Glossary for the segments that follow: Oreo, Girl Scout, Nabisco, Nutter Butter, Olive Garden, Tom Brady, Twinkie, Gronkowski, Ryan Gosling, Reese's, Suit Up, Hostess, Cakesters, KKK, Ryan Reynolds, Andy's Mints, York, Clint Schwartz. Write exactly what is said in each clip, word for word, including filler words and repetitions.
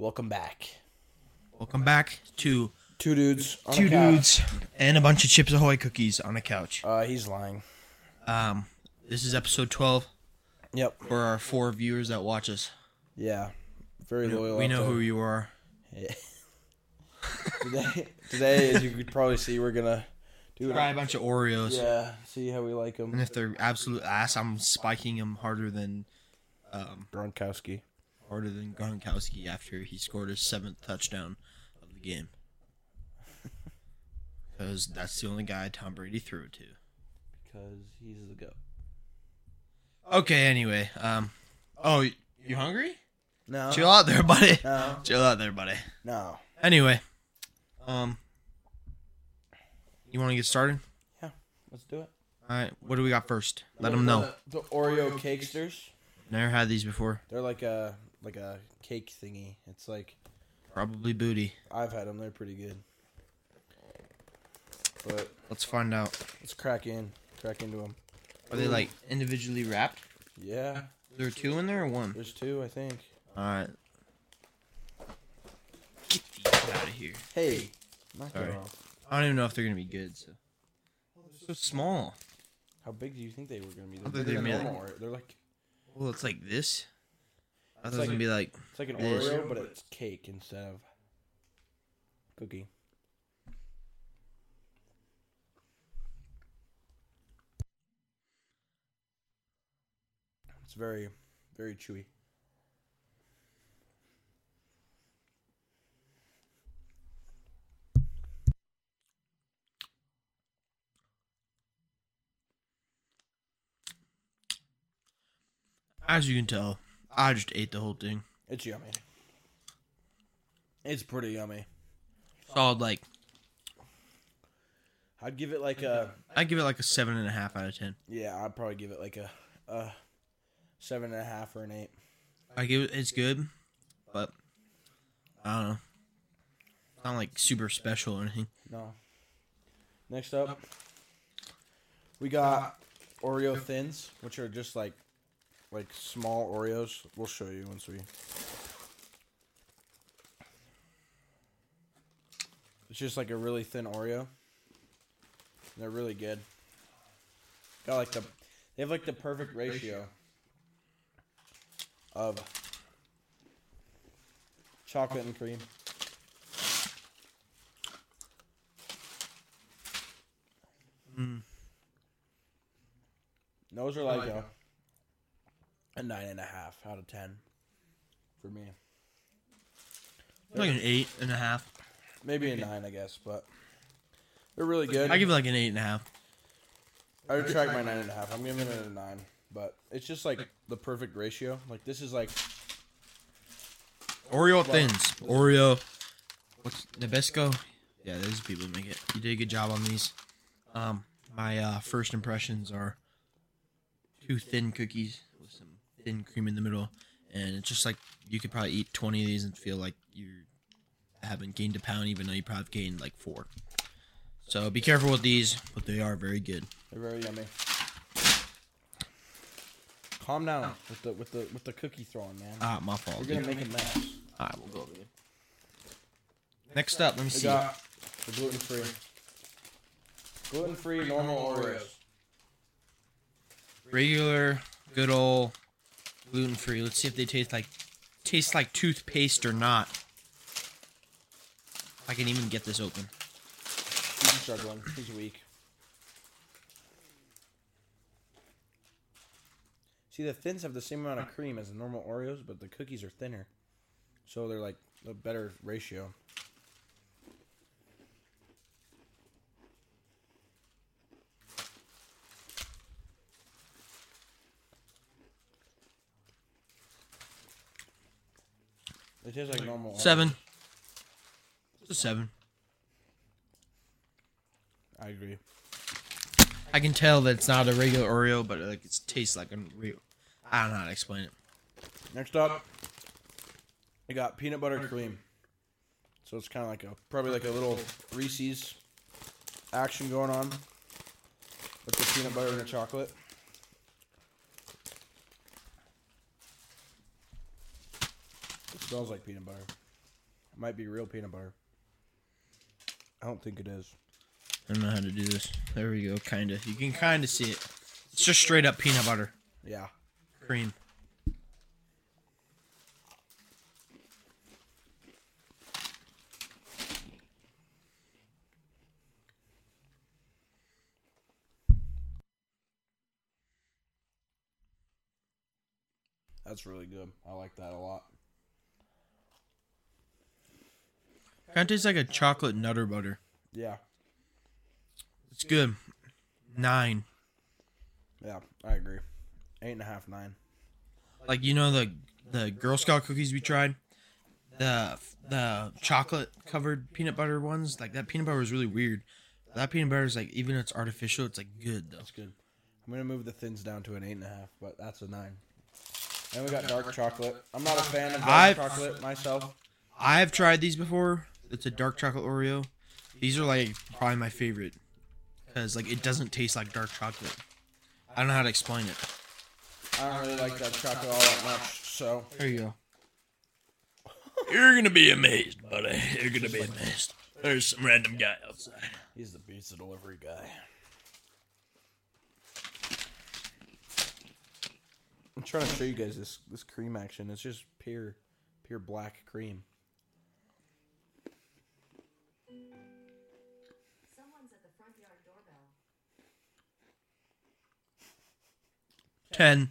Welcome back. Welcome back to Two Dudes on Two Dudes and a bunch of Chips Ahoy cookies on a couch. Uh, he's lying. Um, this is episode twelve. Yep. For our four viewers that watch us. Yeah. Very we know, loyal. We know who you are. Yeah. today, today, as you could probably see, we're going to do try a bunch of Oreos. Yeah, see how we like them. And if they're absolute ass, I'm spiking them harder than um, Gronkowski. Harder than Gronkowski after he scored his seventh touchdown of the game. Because that's the only guy Tom Brady threw it to. Because he's the GOAT. Okay, anyway. Um, oh, you hungry? No. Chill out there, buddy. No. Chill out there, buddy. No. Anyway. um, You want to get started? Yeah, let's do it. All right, what do we got first? Let them know. The, the Oreo Cakesters. Never had these before. They're like a... Like a cake thingy. It's like... Probably booty. I've had them. They're pretty good. But... Let's find out. Let's crack in. Crack into them. Are they like individually wrapped? Yeah. Is there two in there or one? There's two, I think. Alright. Get these out of here. Hey. Knock it off. I don't even know if they're going to be good, so... Oh, they're so small. How big do you think they were going to be? They're, they're, they're, like... they're like... Well, it's like this. I thought it was going to be like... It's like an this. Oreo, but it's cake instead of cookie. It's very, very chewy. As you can tell, I just ate the whole thing. It's yummy. It's pretty yummy. Solid, like... I'd give it like a... I'd give it like a seven point five out of ten. Yeah, I'd probably give it like a, a seven point five or an eight. I give it... It's good, but... I don't know. It's not like super special or anything. No. Next up, we got Oreo Thins, which are just like... Like small Oreos. We'll show you once we... It's just like a really thin Oreo. They're really good. Got like the... They have like the perfect ratio of chocolate and cream. Mm. Those are like... A, A nine and a half out of ten for me. They're like an eight and a half. Maybe a nine, I guess, but they're really good. I give it like an eight and a half. I retract my nine and a half. I'm giving it a nine, but it's just like the perfect ratio. Like this is like Oreo Thins. Oreo. What's Nabisco? Yeah, those people make it. You did a good job on these. Um, my uh, first impressions are two thin cookies with some thin cream in the middle, and it's just like you could probably eat twenty of these and feel like you haven't gained a pound, even though you probably gained like four. So be careful with these, but they are very good. They're very yummy. Calm down with the with the with the cookie throwing, man. Ah, my fault. We're gonna dude. make a mess. All right, we'll go over here. Next up, let me we see. Got the gluten free, gluten free normal Oreos. Regular. Good old gluten-free. Let's see if they taste like taste like toothpaste or not. I can even get this open. He's struggling. He's weak. See, the Thins have the same amount of cream as the normal Oreos, but the cookies are thinner. So they're like a better ratio. It tastes like normal. Seven. It's a seven. I agree. I can tell that it's not a regular Oreo, but like it tastes like a real. I don't know how to explain it. Next up, we got peanut butter cream. So it's kind of like a probably like a little Reese's action going on with the peanut butter and the chocolate. Smells like peanut butter. Might be real peanut butter. I don't think it is. I don't know how to do this. There we go. Kind of. You can kind of see it. It's just straight up peanut butter. Yeah. Cream. That's really good. I like that a lot. Kind of tastes like a chocolate Nutter Butter. Yeah. It's good. Nine. Yeah, I agree. Eight and a half, nine. Like, you know the the Girl Scout cookies we tried? The the chocolate-covered peanut butter ones? Like, that peanut butter was really weird. That peanut butter is, like, even though it's artificial, it's, like, good, though. It's good. I'm going to move the thins down to an eight and a half, but that's a nine. And we got dark, dark chocolate. chocolate. I'm not a fan of dark I've, chocolate myself. I've tried these before. It's a dark chocolate Oreo. These are like probably my favorite because like it doesn't taste like dark chocolate. I don't know how to explain it. I don't really like that chocolate all that much. So there you go. You're gonna be amazed, buddy. You're gonna be amazed. There's some random guy outside. He's the pizza delivery guy. I'm trying to show you guys this, this cream action. It's just pure pure black cream. Someone's at the front yard doorbell. Ten.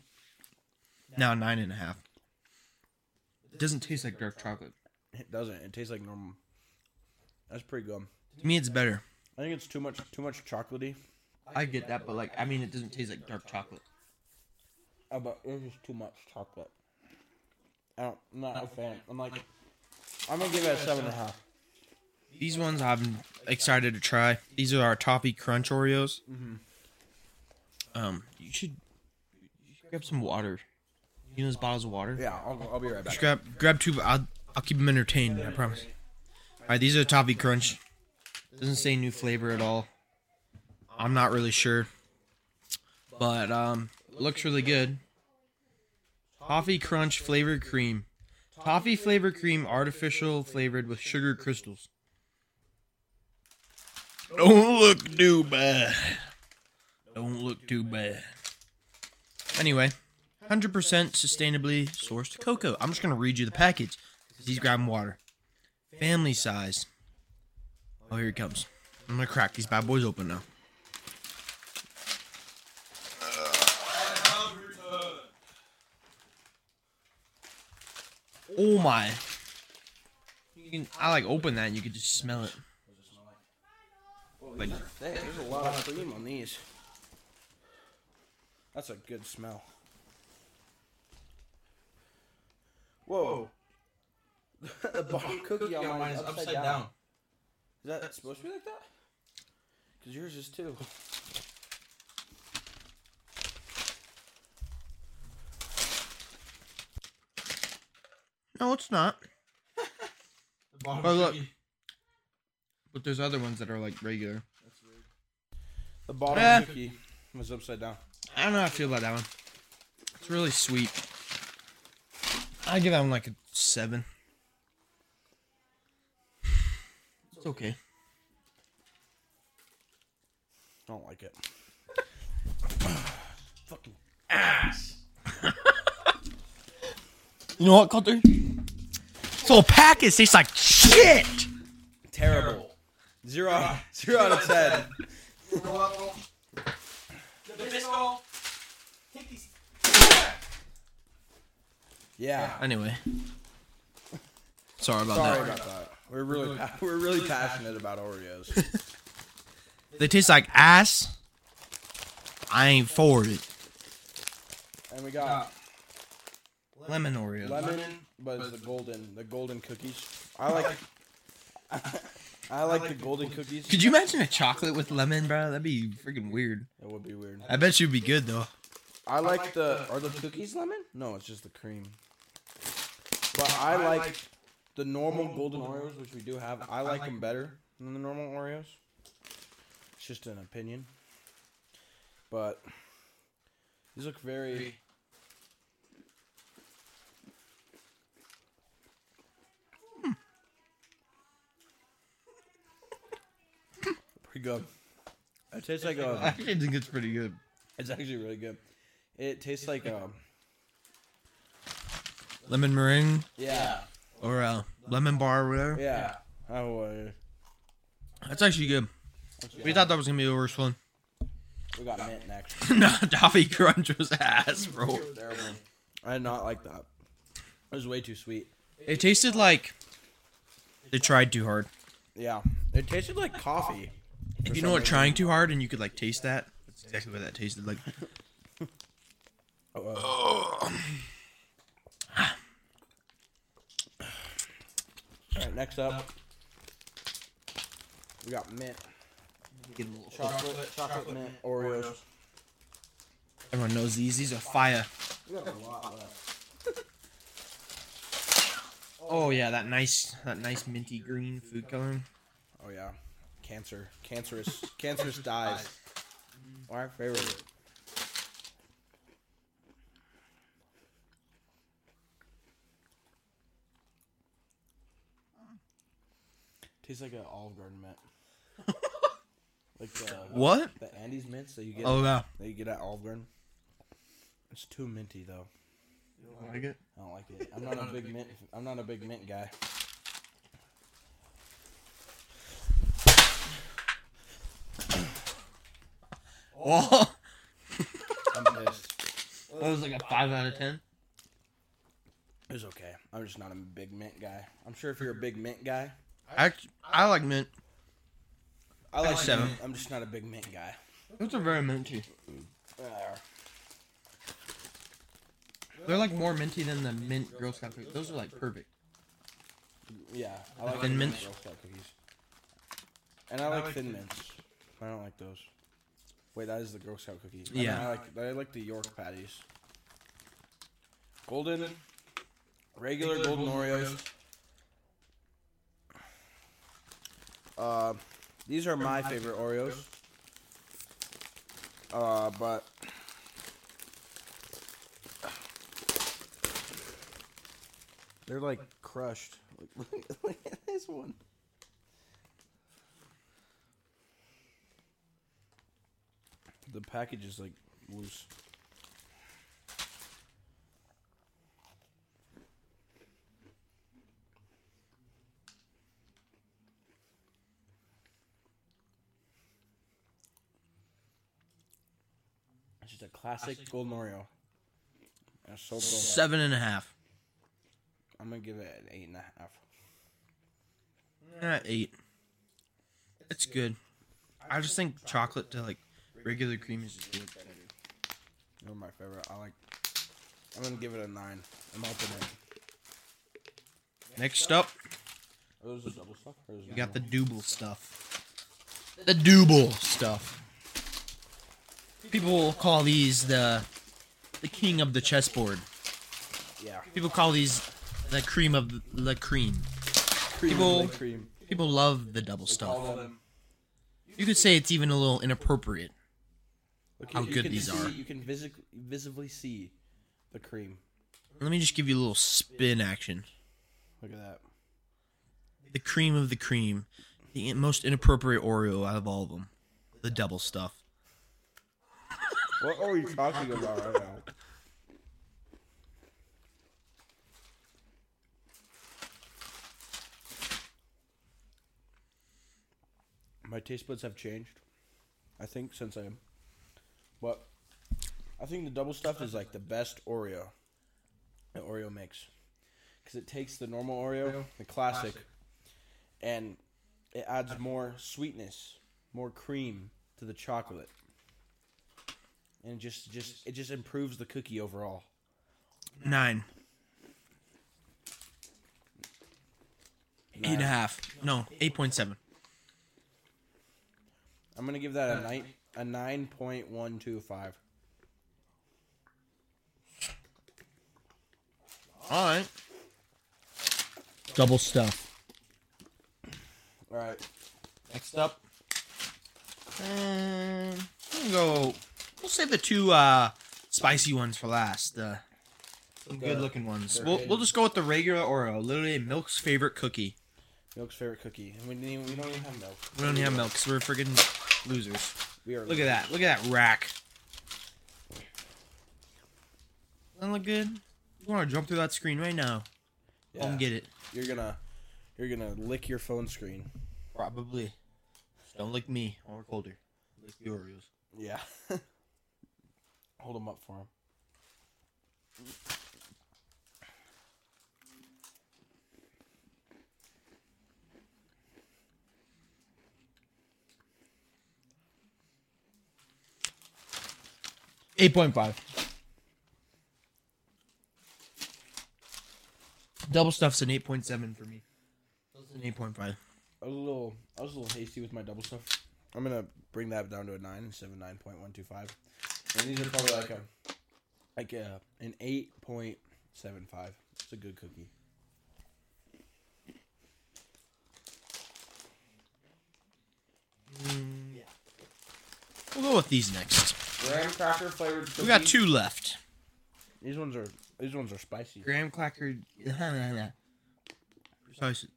No, nine and a half. It doesn't taste like dark chocolate. It doesn't. It tastes like normal. That's pretty good. To me, it's better. I think it's too much too much chocolatey. I get that, but like I mean, it doesn't taste like dark chocolate. Oh, but it was just too much chocolate. I don't, I'm not a fan. I'm like, I'm going to give it a seven and a half. These ones I'm excited to try. These are our Toffee Crunch Oreos. Mm-hmm. Um, you should, you should grab some water. You know those bottles of water? Yeah, I'll, I'll be right back. Just grab, grab two. I'll, I'll keep them entertained, I promise. All right, these are Toffee Crunch. Doesn't say new flavor at all. I'm not really sure. But, um... looks really good. Toffee Crunch flavored cream. Toffee flavored cream, artificial flavored with sugar crystals. Don't look too bad. Don't look too bad. Anyway, one hundred percent sustainably sourced cocoa. I'm just going to read you the package. He's grabbing water. Family size. Oh, here he comes. I'm going to crack these bad boys open now. Oh my. You can, I like open that and you can just smell it. Like, there's a lot of cream on these. That's a good smell. Whoa. The bottom cookie on mine is upside down. Is that supposed to be like that? Because yours is too. No, it's not. But look, but there's other ones that are like regular. That's weird. The bottom eh. cookie was upside down. I don't know how I feel about that one. It's really sweet. I give that one like a seven. It's okay. I don't like it. Fucking ass. You know what, Coulter? This whole package tastes like shit! Terrible. Zero, uh, zero out of ten. Nabisco. Take these. Yeah. Anyway. Sorry about Sorry that. Sorry about that. We're really, we're really passionate about Oreos. They taste like ass. I ain't for it. And we got... Lemon Oreo. Lemon, but it's the golden, the golden cookies. I like, I, I like, like the golden cookies. Could you imagine a chocolate with lemon, bro? That'd be freaking weird. That would be weird. I bet you'd be good though. I like, I like the, the. Are the cookies lemon? No, it's just the cream. But I like, I like the normal, normal golden Oreos, which we do have. I like, I like them better than the normal Oreos. It's just an opinion. But these look very. pretty good. It tastes like a... I actually think it's pretty good. It's actually really good. It tastes like a... Lemon meringue? Yeah. Or a lemon bar or whatever? Yeah. I would. That's actually good. We thought that was going to be the worst one. We got mint next. No, Toffee Crunch was ass, bro. Terrible. I did not like that. It was way too sweet. It tasted like... They tried too hard. Yeah. It tasted like coffee. If you know what trying too hard and you could like taste that, that's exactly what that tasted like. Oh, wow. Oh. Alright, next up, we got mint. Get a little chocolate, chocolate, chocolate mint, Oreos. Oreos. Everyone knows these. These are fire. We got a lot left. Oh yeah, that nice, that nice minty green food coloring. Oh yeah, cancer, cancerous, cancerous dyes. Our favorite. Tastes like an Olive Garden mint. Like the what? The Andy's Mints that you get. Oh yeah. That you get at Olive Garden. It's too minty though. You don't like it? I don't like it. I'm not a big mint. I'm not a big mint guy. Oh. I'm pissed. That was like a five out of ten. It was okay. I'm just not a big mint guy. I'm sure if you're a big mint guy. I, I like mint. I like seven. I'm just not a big mint guy. Those are very minty. They are. They're like more minty than the mint Girl Scout cookies. Those are like perfect. Yeah, I like thin mints. Girl Scout cookies. And I like thin mints. I don't like those. Wait, that is the Girl Scout cookie. Yeah. I like I like the York patties. Golden, regular golden Oreos. Uh, these are my favorite Oreos. Uh, but they're like crushed. Look, look, look at this one. The package is like loose. Just a classic golden Oreo. That's so good. Seven and a half. I'm gonna give it an eight and a half. Not eight. It's good. I just think chocolate to like regular cream is just good. They're my favorite. I like. I'm gonna give it a nine. I'm opening it. Next up, oh, those are double stuff, or is you got the double stuff. The double stuff. People will call these the the king of the chessboard. Yeah. People call these the cream of the cream. cream people cream. People love the double stuff. You could say it's even a little inappropriate. Look, how you, good you these see, are. You can visi- visibly see the cream. Let me just give you a little spin action. Look at that. The cream of the cream. The most inappropriate Oreo out of all of them. The double stuff. What are you talking about right now? My taste buds have changed, I think, since I am. But I think the double stuff is like the best Oreo that Oreo makes. Because it takes the normal Oreo, the classic, and it adds more sweetness, more cream to the chocolate. And it just, just, it just improves the cookie overall. Nine. Nine. Eight and a half. No, eight point seven. I'm going to give that a nine, a nine point one two five. All right. Double stuff. All right. Next up. Um, I'm going to go... We'll save the two uh, spicy ones for last. Uh, some good-looking ones. We'll we'll just go with the regular Oreo. Literally, Milk's favorite cookie. Milk's favorite cookie. And we, need, we don't even have milk. We don't even have milk because we're friggin' losers. We are. Look losers. at that. Look at that rack. Doesn't look good? You want to jump through that screen right now. Yeah. Come get it. You're gonna, you're gonna lick your phone screen. Probably. Just don't lick me or colder. Lick the Oreos. Yeah. Hold them up for him. eight point five. Double stuff's an eight point seven for me. That was an eight point five. I was a little, I was a little hasty with my double stuff. I'm going to bring that down to a nine instead of nine point one two five. And these are probably like a, like a, an eight point seven five. It's a good cookie. Mm, yeah. We'll go with these next. Graham cracker flavored cookie. We got two left. These ones are these ones are spicy. Graham cracker precisely.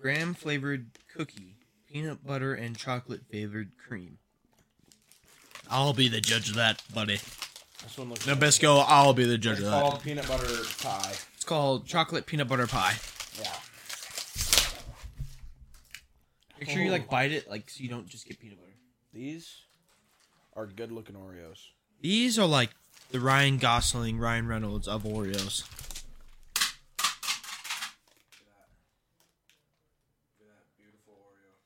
Graham flavored cookie, peanut butter and chocolate flavored cream. I'll be the judge of that, buddy. This one looks Nabisco, good. I'll be the judge it's of that. It's called peanut butter pie. It's called chocolate peanut butter pie. Yeah. Make sure oh. you like bite it like so you don't just get peanut butter. These are good looking Oreos. These are like the Ryan Gosling, Ryan Reynolds of Oreos. Look at that. Look at that beautiful Oreo.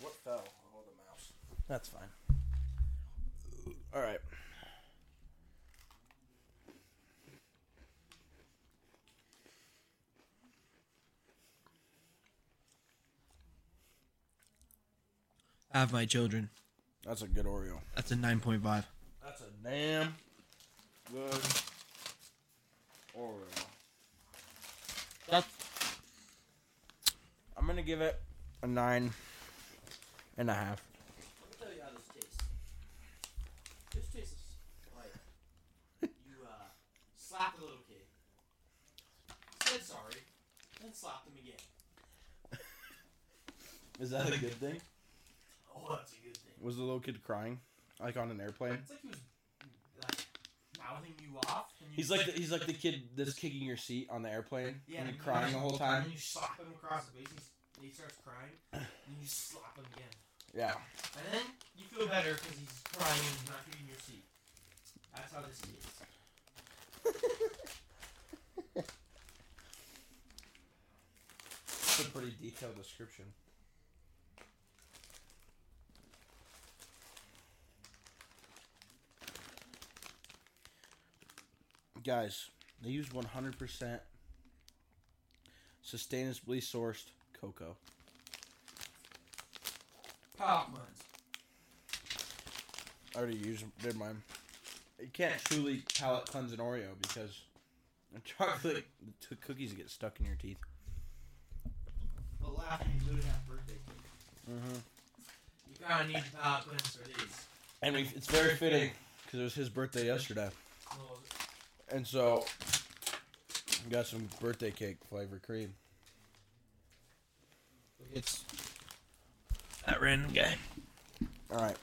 What fell? Oh, the mouse. That's fine. All right. Have my children. That's a good Oreo. That's a nine point five. That's a damn good Oreo. That's... I'm going to give it a nine and a half. Let me tell you how this tastes. This tastes like you uh, slapped a little kid, said sorry, then slapped him again. Is that a good thing? Oh, that's a good thing. Was the little kid crying, like on an airplane? It's like he was like mouthing you off. And you he's like the, he's like the kid that's kicking your seat on the airplane. Yeah, and, and crying the whole time. And you slap him across the face, and he starts crying, and you slap him again. Yeah. And then you feel better because he's crying and he's not kicking your seat. That's how this is. It's a pretty detailed description. Guys, they used one hundred percent sustainably sourced cocoa. Pop mine. I already used did mine. You can't truly palate cleanse an Oreo because the chocolate the cookies get stuck in your teeth. The last one you literally have birthday cake. Mm-hmm. You kind of need to palate cleanse for these. And we, it's very fitting because it was his birthday yesterday. Oh, and so, we got some birthday cake flavored cream. It's that random guy. Alright.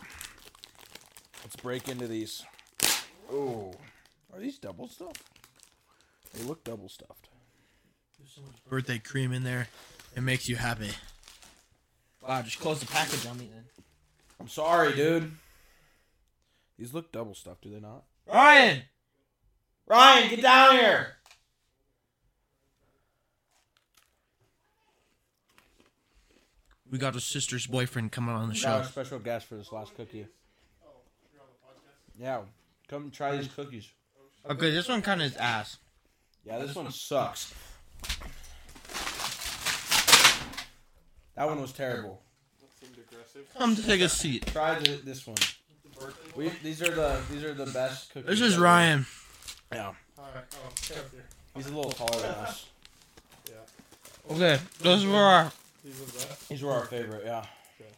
Let's break into these. Ooh. Are these double stuffed? They look double stuffed. There's so much birthday cream in there. It makes you happy. Wow, just close the package on me then. I'm sorry, dude. These look double stuffed, do they not? Ryan! Ryan, get down here! We got a sister's boyfriend coming on the show. Got a special guest for this last cookie. Oh, you're on the podcast? Yeah, come try these cookies. Okay, this one kind of is ass. Yeah, this one sucks. That one was terrible. That seemed aggressive. Come take a seat. Try the, this one. We, these are the these are the best cookies. This is ever. Ryan. Yeah. Alright, oh, he's a little taller than us. Yeah. Okay, those were our... These were, that? These were our favorite, yeah. Okay.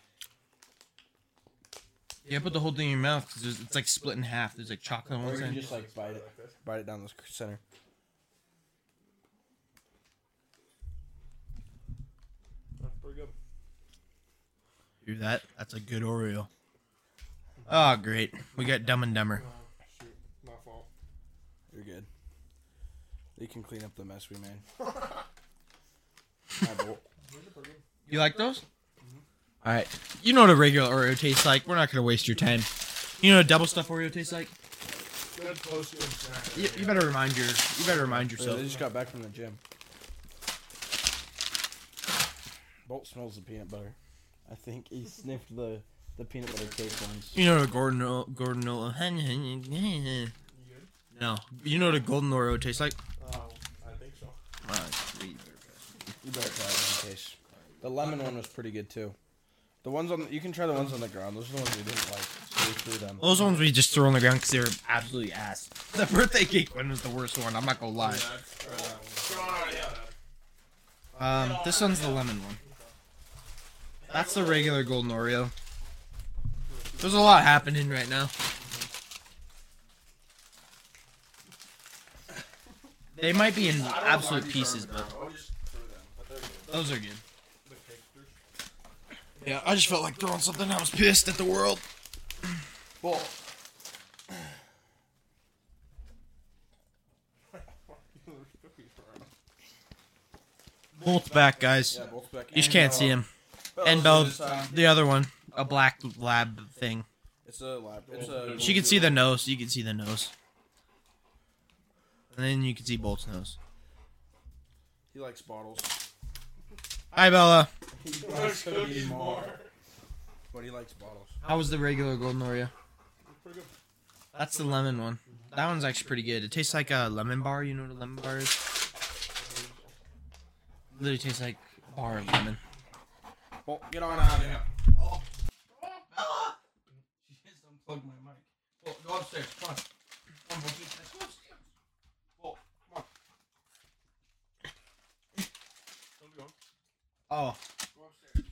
Yeah, put the whole thing in your mouth, because it's like split in half. There's like chocolate on one side. Or you just like bite it, bite it down the center. Dude, that, that's a good Oreo. Oh, great. We got Dumb and Dumber. Oh, shoot. My fault. You're good. They can clean up the mess we made. You like those? Mm-hmm. Alright. You know what a regular Oreo tastes like. We're not going to waste your time. You know what a double stuffed Oreo tastes like? Good closer. You, you better remind your, you better remind yourself. They just got back from the gym. Bolt smells the peanut butter. I think he sniffed the, the peanut butter cake ones. You know what a Gordon Gordanola. No. You know what a golden Oreo tastes like? Oh, I think so. Uh, you better try it in case. The lemon one was pretty good too. The ones on the, you can try the ones on the ground. Those are the ones we didn't like. So we threw them. Those ones we just threw on the ground because they were absolutely ass. The birthday cake one was the worst one. I'm not gonna lie. Um, this one's the lemon one. That's the regular golden Oreo. There's a lot happening right now. They might be in absolute pieces, but those are good. Yeah, I just felt like throwing something. I was pissed at the world. Well, Bolt's back, guys. Yeah, Bolt's back. You just can't see him. And Belle, the other one, a black lab thing. It's a lab. It's a. She can see the nose. You can see the nose. And then you can see Bolt's nose. He likes bottles. Hi, Bella. He likes cookies more. But he likes bottles. How was the regular golden Oreo? Pretty good. That's the lemon one. That one's actually pretty good. It tastes like a lemon bar. You know what a lemon bar is? It literally tastes like a bar of lemon. Well, get on out of here. Oh, Bella! She just unplugged my mic. Well, go upstairs. Come on. Come on, Bolt. Go upstairs. Bolt, come on. Don't be on. Oh.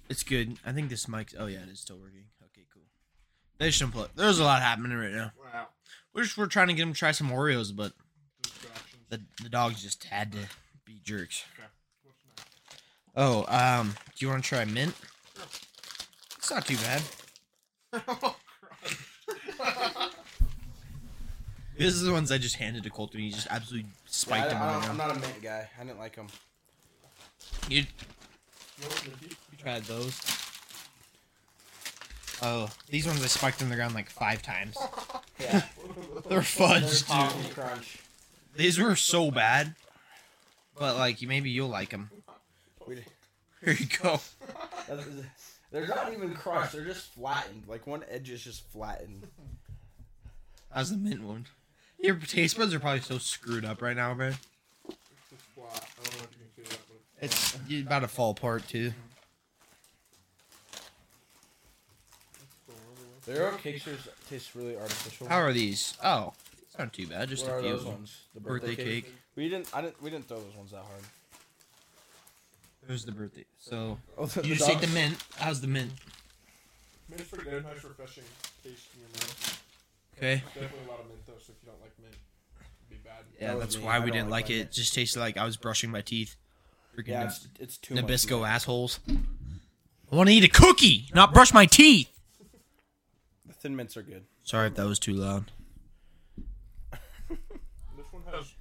It's good. I think this mic's... Oh, yeah, it is still working. Okay, cool. They should unplug. There's a lot happening right now. Wow. We're just, we're trying to get them to try some Oreos, but... The, the dogs just had to be jerks. Okay. Oh, um, do you want to try mint? Sure. It's not too bad. Oh, this is the ones I just handed to Colton. He just absolutely spiked yeah, I, them. I, I, I'm not a mint guy. I didn't like them. You, you tried those? Oh, these ones I spiked in the ground like five times. Yeah. They're fudge, dude. Crunch. These were so bad, but like maybe you'll like them. Here you go. They're not even crushed. They're just flattened. Like one edge is just flattened. How's the mint one? Your taste buds are probably so screwed up right now, man. It's about to fall apart too. Their cakes taste really artificial. How are these? Oh, it's not too bad. Just what a few of them. The birthday, birthday cake. cake. We didn't. I didn't. We didn't throw those ones that hard. It was the birthday, so oh, the, you the just dogs. Take the mint. How's the mint? Mint's pretty good. Nice, refreshing taste in your mouth. Okay. There's definitely a lot of mint though, so if you don't like mint, it'd be bad. Yeah, that that's why me. we I didn't like, like it. It just tasted like I was brushing my teeth. Freaking yeah, it's, it's too Nabisco much, assholes. I want to eat a cookie, not brush my teeth. The thin mints are good. Sorry if that was too loud. This one has.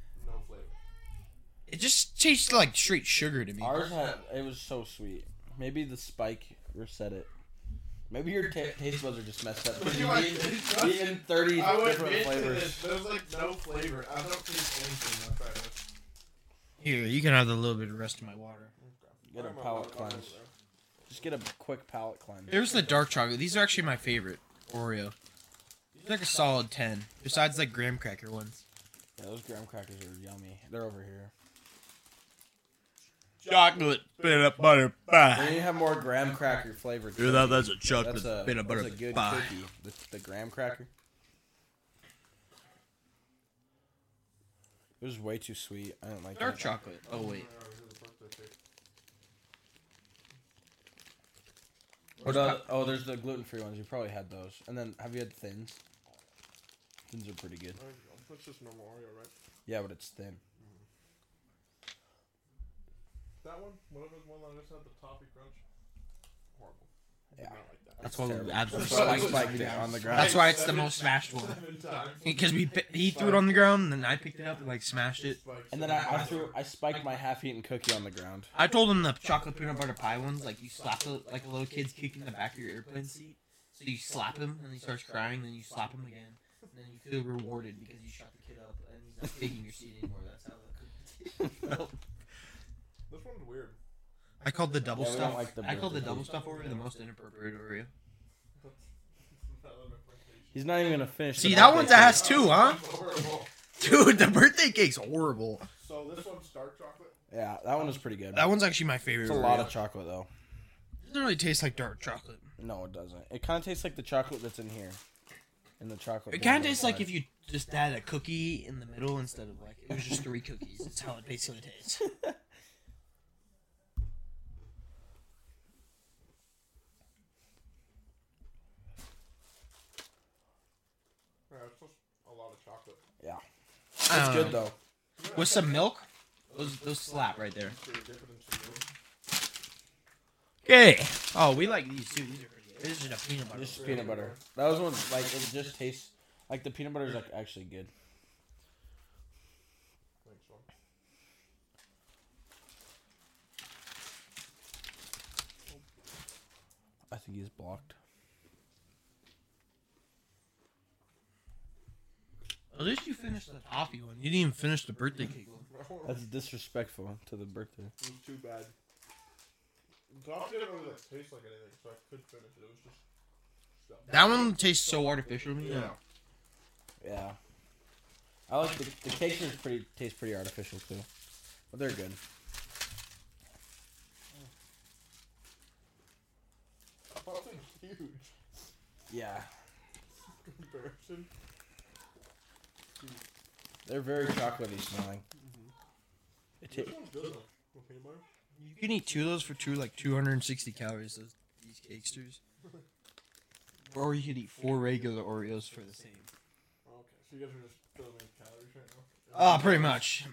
It just tastes like straight sugar to me. Ours had, it was so sweet. Maybe the spike reset it. Maybe your t- taste buds are just messed up. Because you eat in thirty different flavors. There's like no flavor. I don't taste anything. I'll try this. Here, you can have a little bit of the rest of my water. Get a palate cleanse. Just get a quick palate cleanse. There's the dark chocolate. These are actually my favorite Oreo. It's like a solid ten. Besides like graham cracker ones. Yeah, those graham crackers are yummy. They're over here. Chocolate peanut butter pie. Then you have more graham cracker flavored. Dude, that, that's a chocolate that's a, peanut butter that's a good pie. Cookie. The, the graham cracker. It was way too sweet. I don't like dark chocolate. Oh wait. Oh, the, oh, there's the gluten free ones. You probably had those. And then have you had thins? Thins are pretty good. That's just normal Oreo, right? Yeah, but it's thin. That one? Whatever the one that just had the toffee crunch? Horrible. Yeah. Like that. That's, that's why we absolutely spiked, spiked it on the ground. That's why it's the most smashed one. Because we he threw it on the ground, and then I picked it up and like smashed it. And then I, I threw I spiked my half-eaten cookie on the ground. I told him the chocolate peanut butter pie ones, like you slap it like a little kid's kicking the back of your airplane seat. So you slap him, and he starts crying, then you slap him again, and then you feel rewarded because you shut the kid up, and he's not kicking your seat anymore. That's how the cookie felt. This one's weird. I called the double yeah, stuff. Like the I called the double stuff Oreo the most inappropriate Oreo. He's not even gonna finish. See, that one's cake. Ass too, huh? Dude, the birthday cake's horrible. So this one's dark chocolate. Yeah, that one is pretty good. That one's actually my favorite. It's a Oreo. Lot of chocolate though. It doesn't really taste like dark chocolate. No, it doesn't. It kind of tastes like the chocolate that's in here. In the chocolate. It kind of tastes like if you just had a cookie in the middle instead of like it was just three cookies. That's how it basically tastes. Yeah. It's um, good, though. With some milk, those, those slap right there. Okay. Oh, we like these, too. These are pretty good. This is a peanut butter. This is peanut butter. That was one, like, it just tastes, like, the peanut butter is, like, actually good. I think he's blocked. At least you finished the toffee one. You didn't even finish the birthday cake one. That's disrespectful to the birthday. It was too bad. The toffee didn't really taste like anything, so I could finish it. It was just stuff. That one tastes so artificial to me. Yeah. Yeah. I like the the cakes are pretty taste pretty artificial too, but they're good. Oh, that thing's huge. Yeah. Comparison. They're very chocolatey smelling. Mm-hmm. It tastes good. You can eat two of those for two, like two hundred sixty calories. Those these cakesters, or you could eat four regular Oreos for the same. Okay, so you guys are just filling calories right now. Ah, oh, pretty much.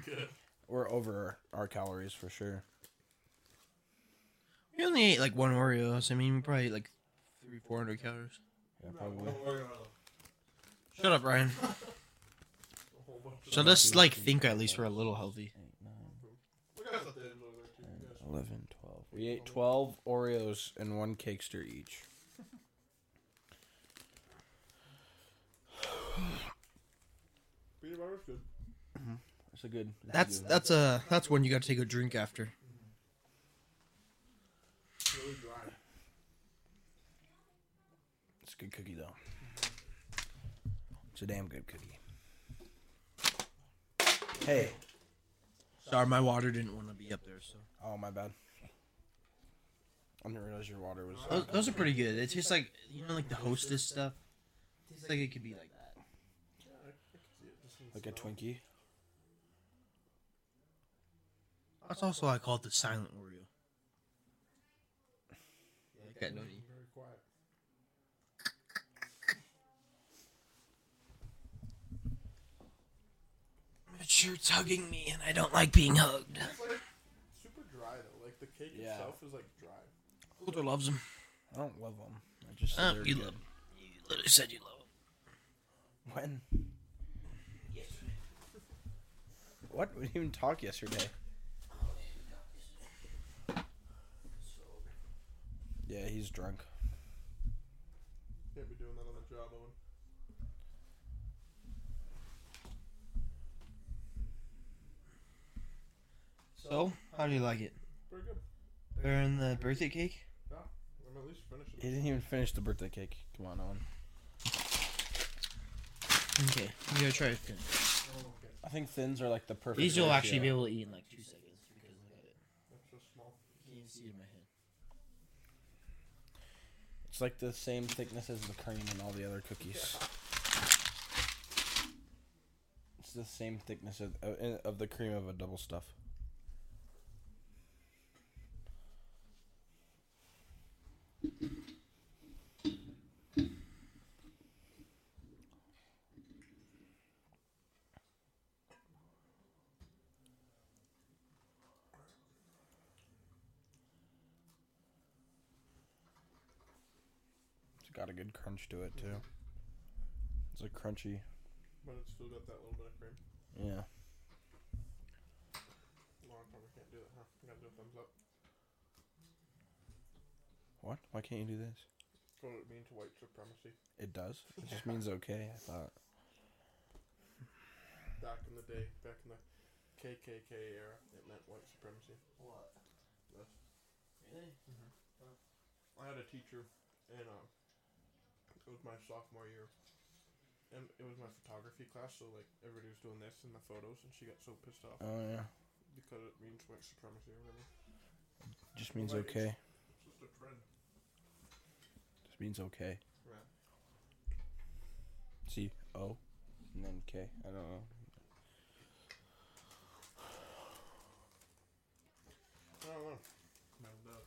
We're over our calories for sure. We only ate like one Oreo, so I mean we probably ate like three, four hundred calories. Yeah, probably. Shut up, Ryan. So let's, like, think at least we're a little healthy. eleven, twelve. We ate twelve Oreos and one cakester each. Peanut butter's good. That's a good... That's, that's, a, that's one you gotta take a drink after. Really dry. It's a good cookie, though. It's a damn good cookie. Hey. Sorry, my water didn't want to be up there, so. Oh, my bad. I didn't realize your water was... Those, those are pretty good. It tastes like, you know, like the Hostess stuff? It tastes like it could be like that. Like a Twinkie? That's also why I call it the silent Oreo. Like that, don't you? It shirt's hugging me, and I don't like being hugged. It's like super dry though. Like the cake yeah. itself is like dry. Coulter loves them. I don't love them. I just said oh, you good. Love them. You literally said you love them. When? Yesterday. What? We didn't even talk yesterday. Yeah, he's drunk. Can't be doing that on the job, Owen. So, how do you like it? Pretty good. Better than the birthday cake? Yeah, I'm at least finishing it. He didn't even finish the birthday cake. Come on, Owen. Okay, you gotta try it thin. Oh, okay. I think thins are like the perfect These ratio. You'll actually be able to eat in like two seconds. Because look at it. That's so small. You can see it in my head. It's like the same thickness as the cream and all the other cookies. Yeah. It's the same thickness of, of, of the cream of a double stuff. got a good crunch to it, too. It's a crunchy. But it's still got that little bit of cream. Yeah. Lauren probably can't do that, huh? You gotta do a thumbs up. What? Why can't you do this? That's what it means, white supremacy. It does? It just means okay, I thought. Back in the day, back in the K K K era, it meant white supremacy. What? Yes. Really? Mm-hmm. Uh, I had a teacher, and um, it was my sophomore year, and it was my photography class, so like everybody was doing this in the photos, and she got so pissed off. Oh, yeah. Because it means white supremacy or whatever. It just means like, okay. It's, it's just a trend. Just means okay. Right. See, O, and then K. I don't know. I don't know. No, no.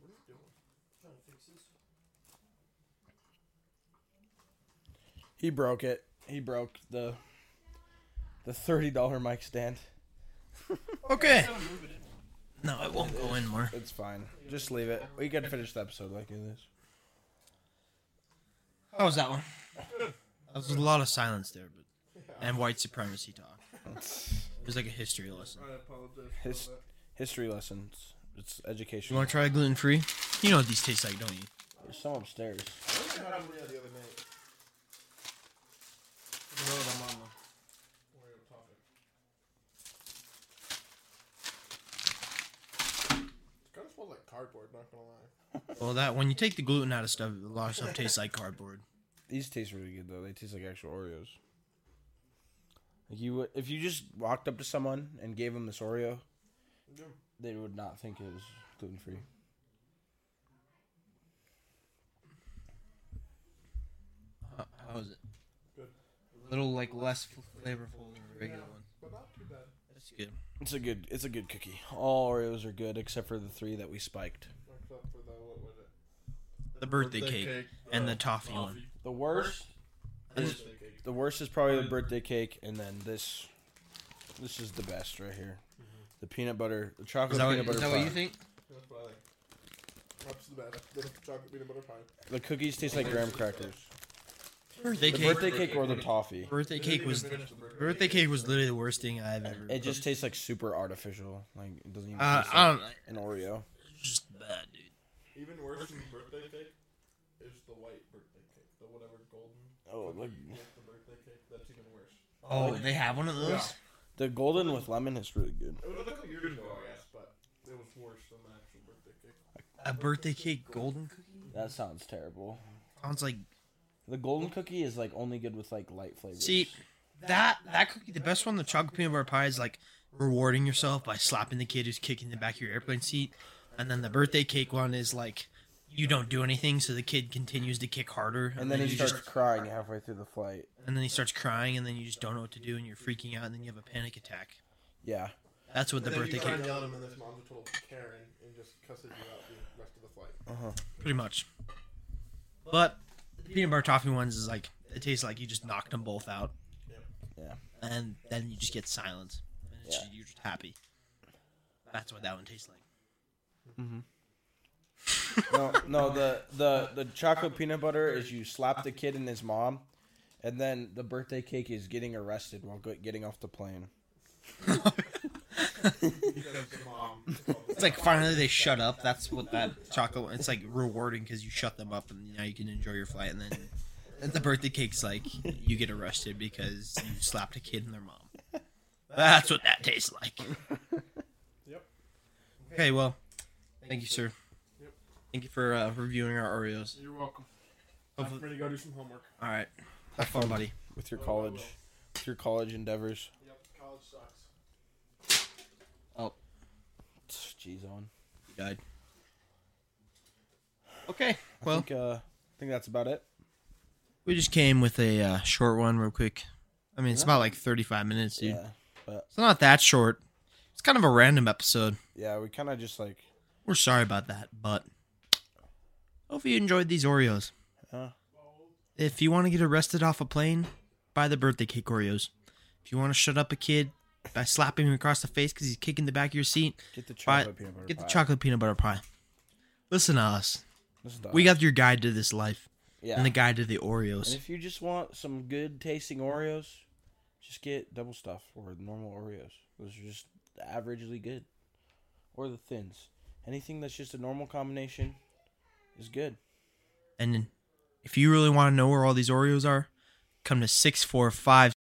What are you doing? I'm trying to fix this. He broke it. He broke the the thirty dollars mic stand. Okay. No, it won't go in more. It's fine. Just leave it. We can finish the episode like it is. How was that one? There was a lot of silence there, but and white supremacy talk. It was like a history lesson. I apologize. His, history lessons. It's education. You want to try gluten free? You know what these taste like, don't you? There's some upstairs. I had Oreo the other night. Oreo mama. Oreo topping. It's kind of smells like cardboard. Not gonna lie. Well, that when you take the gluten out of stuff, a lot of stuff tastes like cardboard. These taste really good though. They taste like actual Oreos. Like you, if you just walked up to someone and gave them this Oreo, yeah, they would not think it was gluten free. Uh, how is it? Good. A little like less flavorful than the regular yeah, one. But not too bad. That's good. It's a good. It's a good cookie. All Oreos are good except for the three that we spiked. Except for the what was it? The birthday, birthday cake, cake and uh, the toffee, toffee one. The worst. This, the worst is probably the birthday cake, and then this, this is the best right here. Mm-hmm. The peanut butter, the chocolate peanut butter pie. Is that what you think? That's what I think. That's the best. The chocolate peanut butter pie. The cookies taste like graham crackers. Birthday the cake. birthday cake or the toffee. Birthday cake was birthday cake was literally the worst thing I've ever. It just tastes like super artificial. Like it doesn't even uh, taste I don't, like an Oreo. It's just bad, dude. Even worse than birthday cake is the white birthday cake. The whatever golden. Oh, look. Like the birthday cake. That's even worse. Oh, oh, they have one of those? Yeah. The golden with lemon is really good. It was like a year ago, I guess, but it was worse than the actual birthday cake. A birthday cake golden cookie? That sounds terrible. Sounds like... The golden cookie is like only good with like light flavors. See, that that cookie, the best one, the chocolate peanut butter pie, is like rewarding yourself by slapping the kid who's kicking the back of your airplane seat. And then the birthday cake one is like... You don't do anything, so the kid continues to kick harder. And, and then, then he starts just... crying halfway through the flight. And then he starts crying, and then you just don't know what to do, and you're freaking out, and then you have a panic attack. Yeah. That's what and the birthday cake... And then you try and yell at him, and this mom's told Karen, and just cusses you out the rest of the flight. Uh-huh. Pretty much. But the peanut butter toffee ones is like... It tastes like you just knocked them both out. Yeah. Yeah. And then you just get silence. And it's yeah. just, you're just happy. That's what that one tastes like. Mm-hmm. no, no. The, the, the chocolate peanut butter is you slap the kid and his mom, and then the birthday cake is getting arrested while getting off the plane. It's like finally they shut up. That's what that chocolate. It's like rewarding because you shut them up and now you can enjoy your flight. And then and the birthday cake's like you get arrested because you slapped a kid and their mom. That's what that tastes like. Yep. Okay. Well, thank you, sir. Thank you for uh, reviewing our Oreos. You're welcome. Hopefully. I'm ready to go do some homework. All right. Have fun, buddy. With your college, oh, with your college endeavors. Yep, college sucks. Oh, jeez, Owen, you died. Okay. Well, I think, uh, I think that's about it. We just came with a uh, short one, real quick. I mean, it's yeah. about like thirty-five minutes, dude. Yeah, but... It's not that short. It's kind of a random episode. Yeah, we kind of just like. We're sorry about that, but. Hope you enjoyed these Oreos. Uh, if you want to get arrested off a plane, buy the birthday cake Oreos. If you want to shut up a kid by slapping him across the face because he's kicking the back of your seat, get the chocolate buy, peanut butter get pie. Get the chocolate peanut butter pie. Listen to us. This is the we got your guide to this life. Yeah. And the guide to the Oreos. And if you just want some good tasting Oreos, just get double stuff or normal Oreos. Those are just averagely good. Or the thins. Anything that's just a normal combination is good. And if you really want to know where all these Oreos are, come to six four five